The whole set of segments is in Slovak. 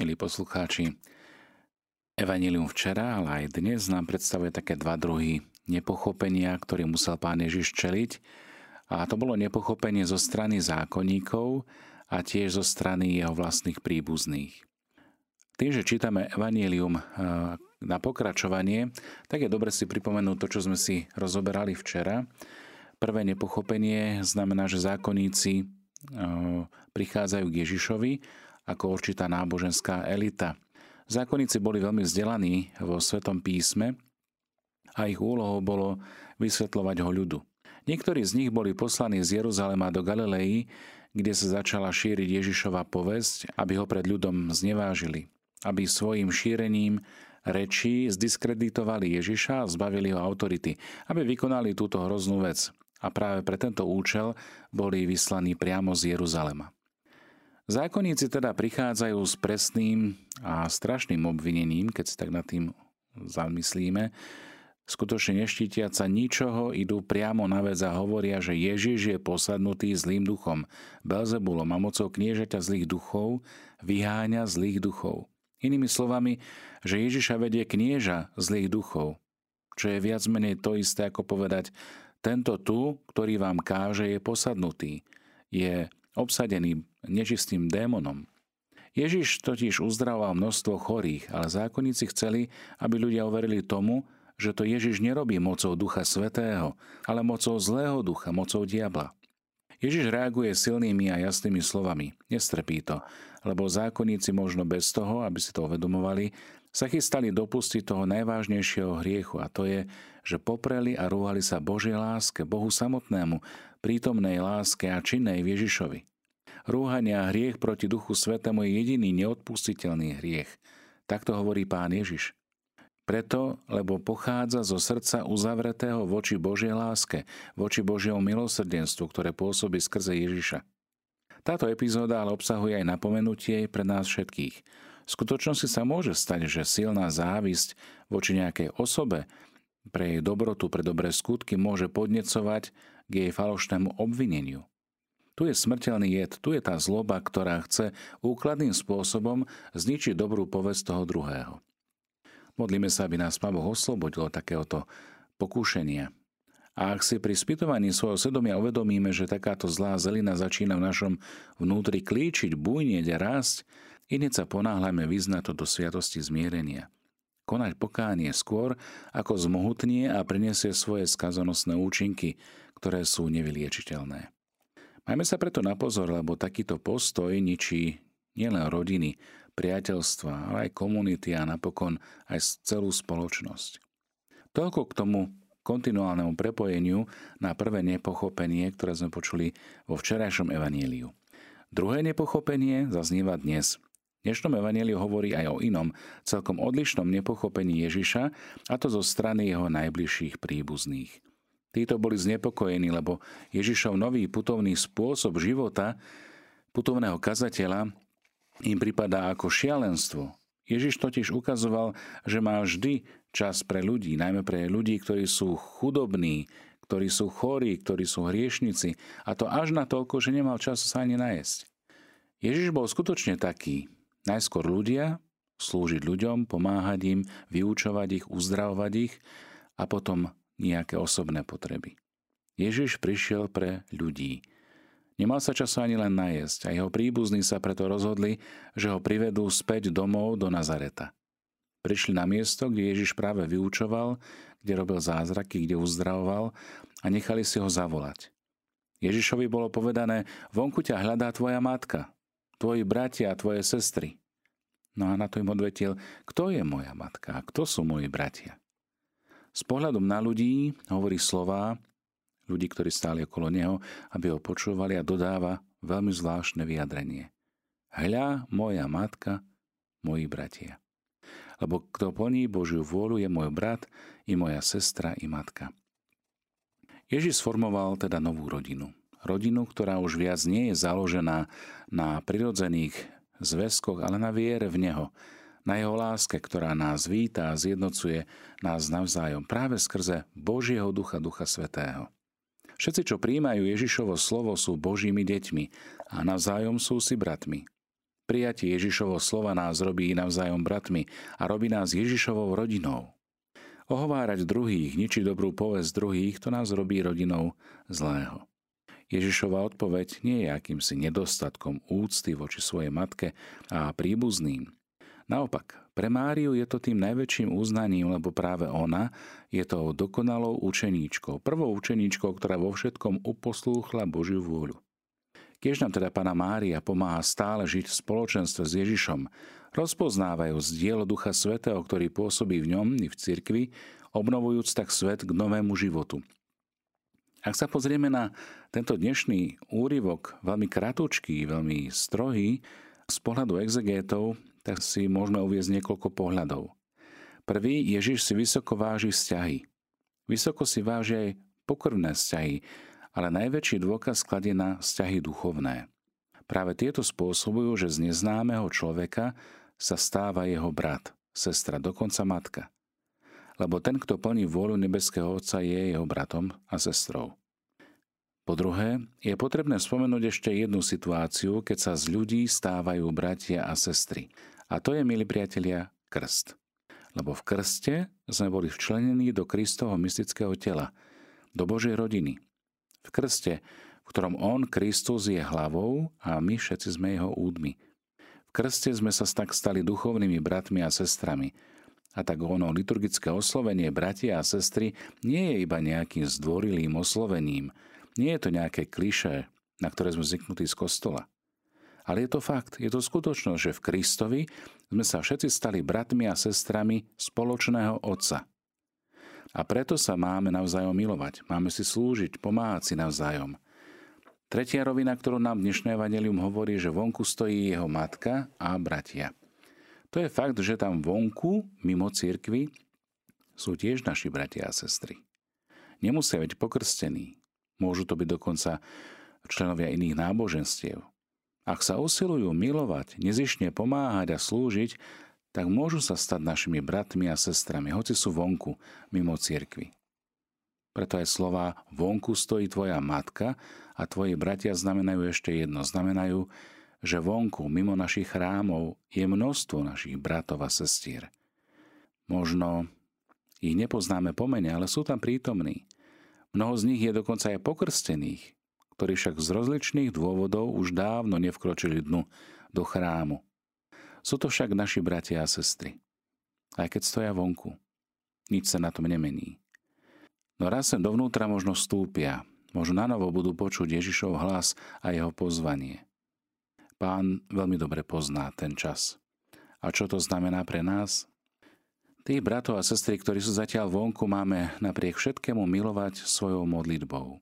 milí poslucháči, evanjelium včera, ale aj dnes nám predstavuje také dva druhy nepochopenia, ktoré musel Pán Ježiš čeliť. A to bolo nepochopenie zo strany zákonníkov a tiež zo strany jeho vlastných príbuzných. Tým, že čítame evanjelium na pokračovanie, tak je dobre si pripomenúť to, čo sme si rozoberali včera. Prvé nepochopenie znamená, že zákonníci prichádzajú k Ježišovi ako určitá náboženská elita. Zákonníci boli veľmi vzdelaní vo Svetom písme a ich úlohou bolo vysvetľovať ho ľudu. Niektorí z nich boli poslaní z Jeruzalema do Galilei, kde sa začala šíriť Ježišova povesť, aby ho pred ľudom znevážili, aby svojim šírením rečí zdiskreditovali Ježiša a zbavili ho autority, aby vykonali túto hroznú vec. A práve pre tento účel boli vyslaní priamo z Jeruzalema. Zákonníci teda prichádzajú s presným a strašným obvinením, keď si tak nad tým zamyslíme, skutočne neštítiaca ničoho, idú priamo na vec a hovoria, že Ježiš je posadnutý zlým duchom, Belzebulom a mocou kniežaťa zlých duchov, vyháňa zlých duchov. Inými slovami, že Ježiša vedie knieža zlých duchov, čo je viac menej to isté, ako povedať, tento tu, ktorý vám káže, je posadnutý, je obsadený nečistým démonom. Ježiš totiž uzdravoval množstvo chorých, ale zákonníci chceli, aby ľudia overili tomu, že to Ježiš nerobí mocou Ducha Svätého, ale mocou zlého ducha, mocou diabla. Ježiš reaguje silnými a jasnými slovami. Nestrpí to, lebo zákonníci možno bez toho, aby si to uvedomovali, sa chystali dopustiť toho najvážnejšieho hriechu, a to je, že popreli a rúhali sa Božej láske, Bohu samotnému, prítomnej láske a činnej v Ježišovi. Rúhanie a hriech proti Duchu Svätému je jediný neodpustiteľný hriech. Takto hovorí Pán Ježiš. Preto, lebo pochádza zo srdca uzavretého voči Božej láske, voči Božiemu milosrdenstvu, ktoré pôsobí skrze Ježiša. Táto epizóda ale obsahuje aj napomenutie pre nás všetkých. V skutočnosti sa môže stať, že silná závisť voči nejakej osobe, pre jej dobrotu, pre dobré skutky, môže podnecovať k jej falošnému obvineniu. Tu je smrteľný jed, tu je tá zloba, ktorá chce úkladným spôsobom zničiť dobrú povesť toho druhého. Modlíme sa, aby nás Pán Boh oslobodil od takéhoto pokúšenia. A ak si pri spytovaní svojho svedomia uvedomíme, že takáto zlá zelina začína v našom vnútri klíčiť, bujnieť a rásť, ineď sa ponáhľame vyznať to do sviatosti zmierenia. Konať pokánie skôr, ako zmohutnie a prinesie svoje skazonosné účinky, ktoré sú nevyliečiteľné. Majme sa preto na pozor, lebo takýto postoj ničí nielen rodiny, priateľstva, ale aj komunity a napokon aj celú spoločnosť. Toľko k tomu kontinuálnemu prepojeniu na prvé nepochopenie, ktoré sme počuli vo včerajšom evanjeliu. Druhé nepochopenie zaznieva dnes. V dnešnom evanjeliu hovorí aj o inom, celkom odlišnom nepochopení Ježiša, a to zo strany jeho najbližších príbuzných. Títo boli znepokojení, lebo Ježišov nový putovný spôsob života putovného kazateľa im pripadá ako šialenstvo. Ježiš totiž ukazoval, že má vždy čas pre ľudí, najmä pre ľudí, ktorí sú chudobní, ktorí sú chorí, ktorí sú hriešnici, a to až natoľko, že nemal čas sa ani najesť. Ježiš bol skutočne taký. Najskôr ľudia, slúžiť ľuďom, pomáhať im, vyučovať ich, uzdravovať ich a potom nejaké osobné potreby. Ježiš prišiel pre ľudí. Nemal sa času ani len najesť a jeho príbuzní sa preto rozhodli, že ho privedú späť domov do Nazareta. Prišli na miesto, kde Ježiš práve vyučoval, kde robil zázraky, kde uzdravoval, a nechali si ho zavolať. Ježišovi bolo povedané, vonku ťa hľadá tvoja matka, tvoji bratia a tvoje sestry. No a na to im odvetil, kto je moja matka a kto sú moji bratia. S pohľadom na ľudí hovorí slová, ľudí, ktorí stáli okolo neho, aby ho počúvali, a dodáva veľmi zvláštne vyjadrenie. Hľa, moja matka, moji bratia. Lebo kto plní Božiu vôľu, je môj brat, i moja sestra, i matka. Ježiš sformoval teda novú rodinu. Rodinu, ktorá už viac nie je založená na prirodzených zväzkoch, ale na viere v Neho. Na Jeho láske, ktorá nás víta a zjednocuje nás navzájom práve skrze Božieho Ducha, Ducha Svätého. Všetci, čo prijímajú Ježišovo slovo, sú Božími deťmi a navzájom sú si bratmi. Prijatie Ježišovo slova nás robí navzájom bratmi a robí nás Ježišovou rodinou. Ohovárať druhých, ničiť dobrú povesť druhých, to nás robí rodinou zlého. Ježišova odpoveď nie je akýmsi nedostatkom úcty voči svojej matke a príbuzným. Naopak, pre Máriu je to tým najväčším uznaním, lebo práve ona je tou dokonalou učeníčkou, prvou učeníčkou, ktorá vo všetkom uposlúchla Božiu vôľu. Kiež nám teda Panna Mária pomáha stále žiť v spoločenstve s Ježišom, rozpoznávajúc dielo Ducha Svätého, ktorý pôsobí v ňom i v cirkvi, obnovujúc tak svet k novému životu. Ak sa pozrieme na tento dnešný úryvok, veľmi kratučký, veľmi strohý, z pohľadu exegétov, tak si môžeme uviesť niekoľko pohľadov. Prvý, Ježiš si vysoko váži vzťahy. Vysoko si váži aj pokrvné vzťahy, ale najväčší dôkaz kladie na vzťahy duchovné. Práve tieto spôsobujú, že z neznámeho človeka sa stáva jeho brat, sestra, dokonca matka. Lebo ten, kto plní vôľu nebeského Otca, je jeho bratom a sestrou. Po druhé, je potrebné spomenúť ešte jednu situáciu, keď sa z ľudí stávajú bratia a sestry. A to je, milí priatelia, krst. Lebo v krste sme boli včlenení do Kristovho mystického tela, do Božej rodiny. V krste, v ktorom On, Kristus, je hlavou a my všetci sme jeho údmi. V krste sme sa tak stali duchovnými bratmi a sestrami. A tak ono liturgické oslovenie bratia a sestry nie je iba nejakým zdvorilým oslovením. Nie je to nejaké klišé, na ktoré sme zvyknutí z kostola. Ale je to fakt, je to skutočnosť, že v Kristovi sme sa všetci stali bratmi a sestrami spoločného Otca. A preto sa máme navzájom milovať, máme si slúžiť, pomáhať si navzájom. Tretia rovina, ktorú nám dnešné evanjelium hovorí, že vonku stojí jeho matka a bratia. To je fakt, že tam vonku, mimo cirkvi, sú tiež naši bratia a sestry. Nemusia byť pokrstení, môžu to byť dokonca členovia iných náboženstiev. Ak sa usilujú milovať, nezištne pomáhať a slúžiť, tak môžu sa stať našimi bratmi a sestrami, hoci sú vonku, mimo cirkvi. Preto aj slová vonku stojí tvoja matka a tvoji bratia znamenajú ešte jedno. Znamenajú, že vonku, mimo našich chrámov, je množstvo našich bratov a sestier. Možno ich nepoznáme po mene, ale sú tam prítomní. Mnoho z nich je dokonca aj pokrstených, ktorí však z rozličných dôvodov už dávno nevkročili dnu do chrámu. Sú to však naši bratia a sestry. Aj keď stoja vonku, nič sa na tom nemení. No raz sem dovnútra možno vstúpia, možno nanovo budú počuť Ježišov hlas a jeho pozvanie. Pán veľmi dobre pozná ten čas. A čo to znamená pre nás? Tých bratov a sestry, ktorí sú zatiaľ vonku, máme napriek všetkému milovať svojou modlitbou,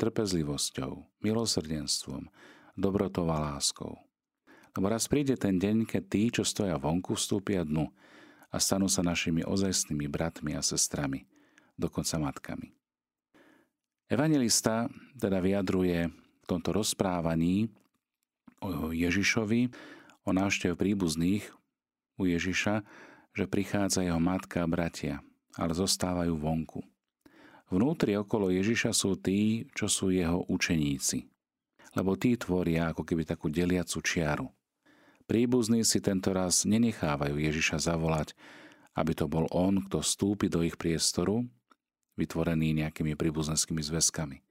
trpezlivosťou, milosrdenstvom, dobrotou a láskou. Lebo raz príde ten deň, keď tí, čo stoja vonku, vstúpia dnu a stanú sa našimi ozajstnými bratmi a sestrami, dokonca matkami. Evanjelista teda vyjadruje v tomto rozprávaní o Ježišovi, o návšteve príbuzných u Ježiša, že prichádza jeho matka a bratia, ale zostávajú vonku. Vnútri okolo Ježiša sú tí, čo sú jeho učeníci, lebo tí tvoria ako keby takú deliacu čiaru. Príbuzní si tento raz nenechávajú Ježiša zavolať, aby to bol on, kto vstúpi do ich priestoru, vytvorený nejakými príbuzenskými zväzkami.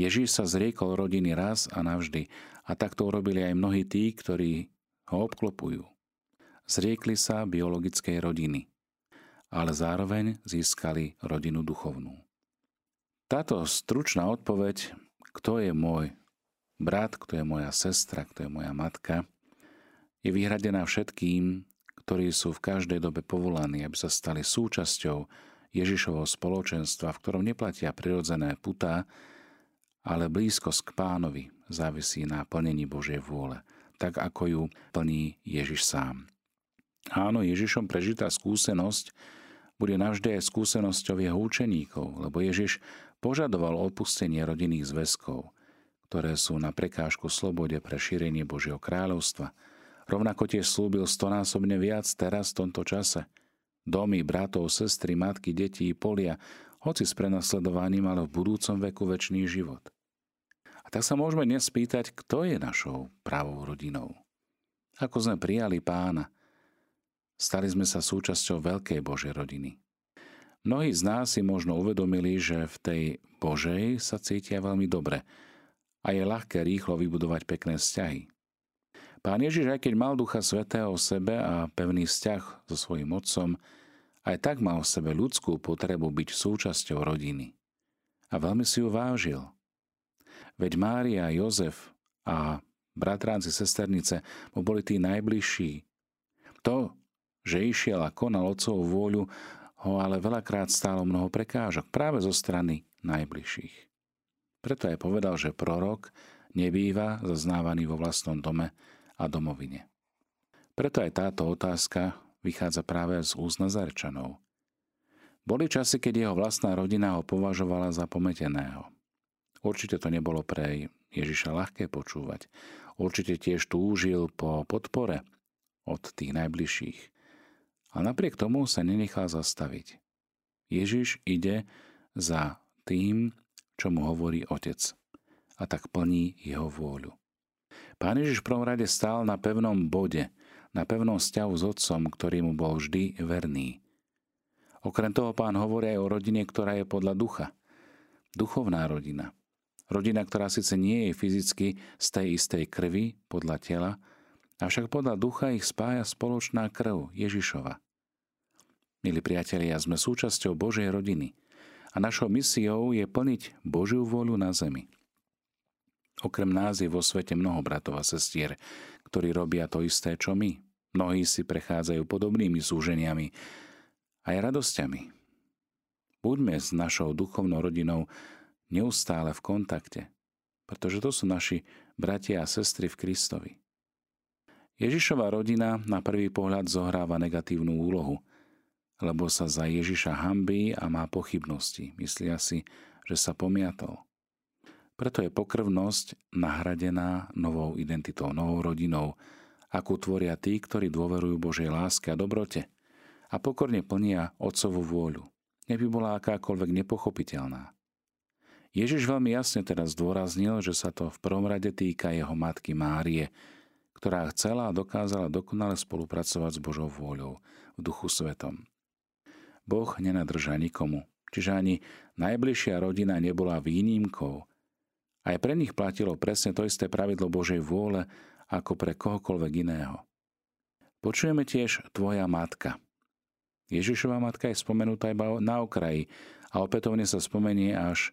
Ježiš sa zriekol rodiny raz a navždy a takto urobili aj mnohí tí, ktorí ho obklopujú. Zriekli sa biologickej rodiny, ale zároveň získali rodinu duchovnú. Táto stručná odpoveď, kto je môj brat, kto je moja sestra, kto je moja matka, je vyhradená všetkým, ktorí sú v každej dobe povolaní, aby sa stali súčasťou Ježišovho spoločenstva, v ktorom neplatia prirodzené putá, ale blízkosť k Pánovi závisí na plnení Božej vôle, tak ako ju plní Ježiš sám. Áno, Ježišom prežitá skúsenosť bude navždy aj skúsenosťou jeho učeníkov, lebo Ježiš požadoval opustenie rodinných zväzkov, ktoré sú na prekážku slobode pre šírenie Božieho kráľovstva. Rovnako tiež slúbil 100-násobne viac teraz v tomto čase. Domy, bratov, sestry, matky, detí, polia, hoci s prenasledovaním, ale v budúcom veku večný život. A tak sa môžeme dnes spýtať, kto je našou pravou rodinou. ako sme prijali Pána, stali sme sa súčasťou veľkej Božej rodiny. Mnohí z nás si možno uvedomili, že v tej Božej sa cítia veľmi dobre a je ľahké rýchlo vybudovať pekné vzťahy. Pán Ježiš, aj keď mal Ducha Svätého o sebe a pevný vzťah so svojím otcom, aj tak mal v sebe ľudskú potrebu byť súčasťou rodiny. A veľmi si ju vážil. Veď Mária, Jozef a bratránci, sesternice mu boli tí najbližší. To, že išiel a konal otcovú vôľu, ho ale veľakrát stálo mnoho prekážok práve zo strany najbližších. Preto aj povedal, že prorok nebýva zaznávaný vo vlastnom dome a domovine. Preto aj táto otázka vychádza práve z úst Nazarečanov. Boli časy, keď jeho vlastná rodina ho považovala za pometeného. Určite to nebolo pre Ježiša ľahké počúvať. Určite tiež túžil po podpore od tých najbližších. A napriek tomu sa nenechal zastaviť. Ježiš ide za tým, čo mu hovorí Otec, a tak plní jeho vôľu. Pán Ježiš v prvom rade stál na pevnom bode, na pevnom vzťahu s Otcom, ktorý mu bol vždy verný. Okrem toho Pán hovorí aj o rodine, ktorá je podľa ducha. Duchovná rodina. Rodina, ktorá síce nie je fyzicky z tej istej krvi, podľa tela, avšak podľa ducha ich spája spoločná krv Ježišova. Milí priatelia, sme súčasťou Božej rodiny a našou misiou je plniť Božiu vôľu na zemi. Okrem nás je vo svete mnoho bratov a sestier, ktorí robia to isté, čo my. Mnohí si prechádzajú podobnými súženiami aj radosťami. Buďme s našou duchovnou rodinou neustále v kontakte, pretože to sú naši bratia a sestry v Kristovi. Ježišova rodina na prvý pohľad zohráva negatívnu úlohu, lebo sa za Ježiša hanbí a má pochybnosti. Myslia si, že sa pomiatol. Preto je pokrvnosť nahradená novou identitou, novou rodinou, akú tvoria tí, ktorí dôverujú Božej láske a dobrote a pokorne plnia Otcovú vôľu, nech by bola akákoľvek nepochopiteľná. Ježiš veľmi jasne teraz zdôraznil, že sa to v prvom rade týka jeho matky Márie, ktorá chcela a dokázala dokonale spolupracovať s Božou vôľou v Duchu Svätom. Boh nenadrža nikomu, čiže ani najbližšia rodina nebola výnimkou. Aj pre nich platilo presne to isté pravidlo Božej vôle ako pre kohokoľvek iného. Počujeme tiež tvoja matka. Ježišova matka je spomenutá iba na okraji a opätovne sa spomenie až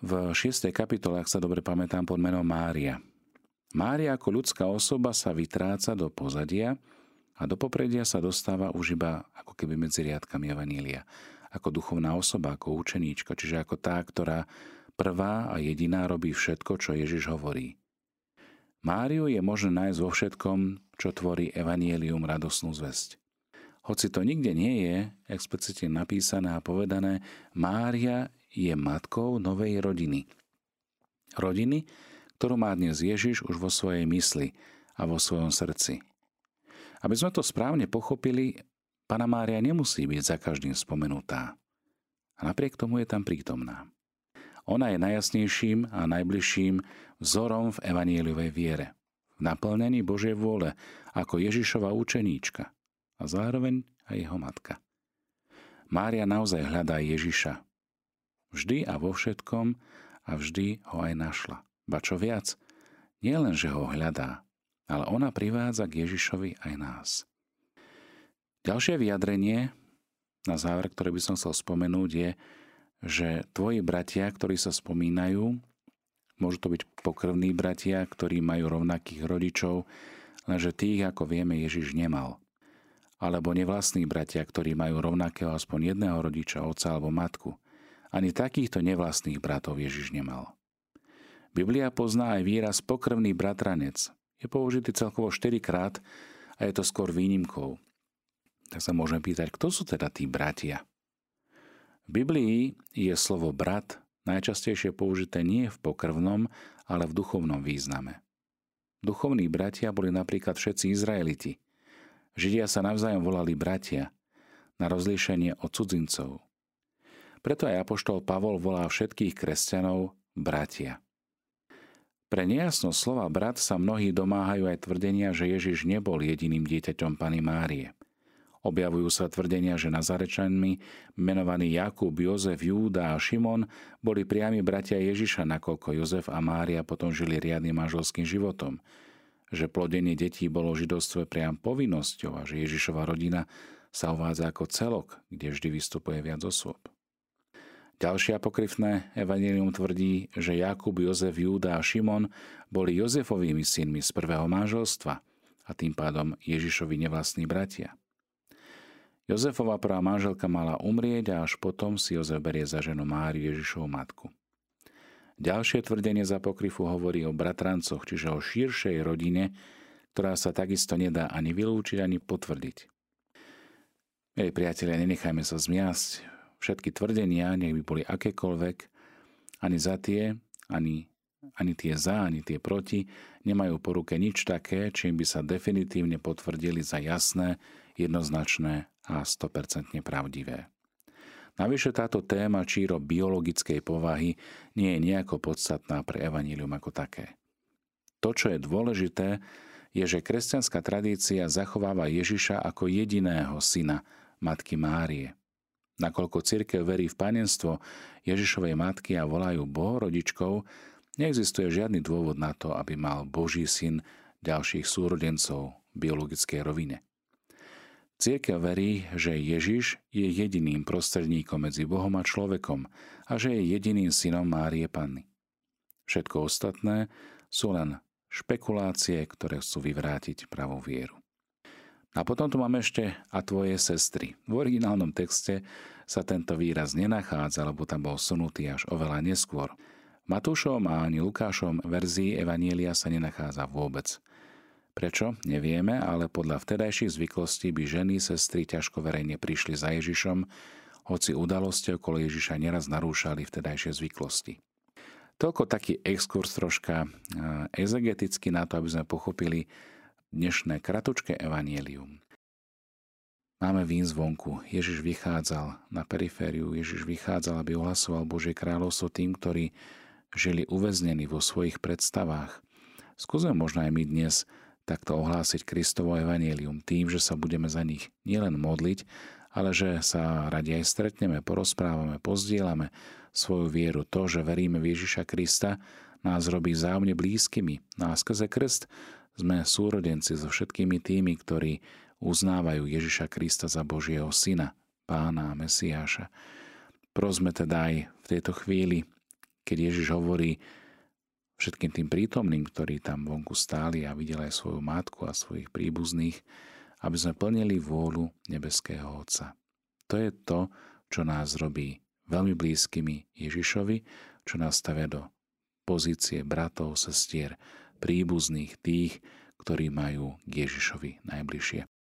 v 6. kapitole, ak sa dobre pamätám, pod menom Mária. Mária ako ľudská osoba sa vytráca do pozadia a do popredia sa dostáva už iba ako keby medzi riadkami Evanília. Ako duchovná osoba, ako učeníčka, čiže ako tá, ktorá prvá a jediná robí všetko, čo Ježiš hovorí. Máriu je možné nájsť vo všetkom, čo tvorí Evanílium, radosnú zvesť. Hoci to nikde nie je explicitne napísané a povedané, Mária je matkou novej rodiny. Rodiny, ktorú má dnes Ježiš už vo svojej mysli a vo svojom srdci. Aby sme to správne pochopili, Panna Mária nemusí byť za každým spomenutá. A napriek tomu je tam prítomná. Ona je najjasnejším a najbližším vzorom v evanjeliovej viere, v naplnení Božej vôle ako Ježišova učeníčka a zároveň aj jeho matka. Mária naozaj hľadá Ježiša. Vždy a vo všetkom a vždy ho aj našla. Ba čo viac, nie len, že ho hľadá, ale ona privádza k Ježišovi aj nás. Ďalšie vyjadrenie, na záver, ktoré by som chcel spomenúť, je, že tvoji bratia, ktorí sa spomínajú, môžu to byť pokrvní bratia, ktorí majú rovnakých rodičov, lenže tých, ako vieme, Ježiš nemal. Alebo nevlastní bratia, ktorí majú rovnakého aspoň jedného rodiča, otca alebo matku. Ani takýchto nevlastných bratov Ježiš nemal. Biblia pozná aj výraz pokrvný bratranec. Je použitý celkovo 4-krát a je to skôr výnimkou. Tak sa môžeme pýtať, kto sú teda tí bratia? V Biblii je slovo brat najčastejšie použité nie v pokrvnom, ale v duchovnom význame. Duchovní bratia boli napríklad všetci Izraeliti. Židia sa navzájom volali bratia na rozlíšenie od cudzincov. Preto aj apoštol Pavol volá všetkých kresťanov bratia. Pre nejasnosť slova brat sa mnohí domáhajú aj tvrdenia, že Ježiš nebol jediným dieťaťom Panny Márie. Objavujú sa tvrdenia, že Nazarečanmi, menovaní Jakub, Jozef, Júda a Šimon, boli priami bratia Ježiša, nakoľko Jozef a Mária potom žili riadnym manželským životom, že plodenie detí bolo v židovstve priam povinnosťou a že Ježišova rodina sa uvádza ako celok, kde vždy vystupuje viac osôb. Ďalšie apokryfné evanjelium tvrdí, že Jakub, Jozef, Júda a Šimon boli Jozefovými synmi z prvého manželstva a tým pádom Ježišovi nevlastní bratia. Jozefova prvá manželka mala umrieť a až potom si Jozef berie za ženu Máriu, Ježišovu matku. Ďalšie tvrdenie z apokryfu hovorí o bratrancoch, čiže o širšej rodine, ktorá sa takisto nedá ani vylúčiť, ani potvrdiť. Milí priatelia, nenechajme sa zmiasť. Všetky tvrdenia, nech by boli akékoľvek, ani za tie, ani tie za, ani tie proti, nemajú po ruke nič také, čím by sa definitívne potvrdili za jasné, jednoznačné a 100% pravdivé. Navyše táto téma číro biologickej povahy nie je nejako podstatná pre evanjelium ako také. To, čo je dôležité, je, že kresťanská tradícia zachováva Ježiša ako jediného syna Matky Márie. Nakoľko cirkev verí v panenstvo Ježišovej matky a volajú Bohorodičkou, neexistuje žiadny dôvod na to, aby mal Boží syn ďalších súrodencov v biologickej rovine. Cirkev verí, že Ježiš je jediným prostredníkom medzi Bohom a človekom a že je jediným synom Márie Panny. Všetko ostatné sú len špekulácie, ktoré chcú vyvrátiť pravú vieru. A potom tu máme ešte a tvoje sestry. V originálnom texte sa tento výraz nenachádza, lebo tam bol sunutý až oveľa neskôr. Matúšom a ani Lukášom verzii evanjelia sa nenachádza vôbec. Prečo? Nevieme, ale podľa vtedajších zvyklostí by ženy, sestry ťažko verejne prišli za Ježišom, hoci udalosti okolo Ježiša neraz narúšali vtedajšie zvyklosti. Toľko taký exkurs troška exegeticky na to, aby sme pochopili dnešné kratučké evanjelium. Máme vín zvonku. Ježiš vychádzal na perifériu. Ježiš vychádzal, aby ohlasoval Božie kráľovstvo tým, ktorí žili uväznení vo svojich predstavách. Skúsme možno aj my dnes takto ohlásiť Kristovo evanjelium tým, že sa budeme za nich nielen modliť, ale že sa radi aj stretneme, porozprávame, pozdielame svoju vieru. To, že veríme v Ježiša Krista, nás robí vzájomne blízkymi. A skrze krst sme súrodenci so všetkými tými, ktorí uznávajú Ježiša Krista za Božieho syna, pána a Mesiáša. Prosme teda aj v tejto chvíli, keď Ježiš hovorí všetkým tým prítomným, ktorí tam vonku stáli a videli aj svoju matku a svojich príbuzných, aby sme plnili vôľu nebeského Otca. To je to, čo nás robí veľmi blízkymi Ježišovi, čo nás stavia do pozície bratov, sestier, príbuzných, tých, ktorí majú k Ježišovi najbližšie.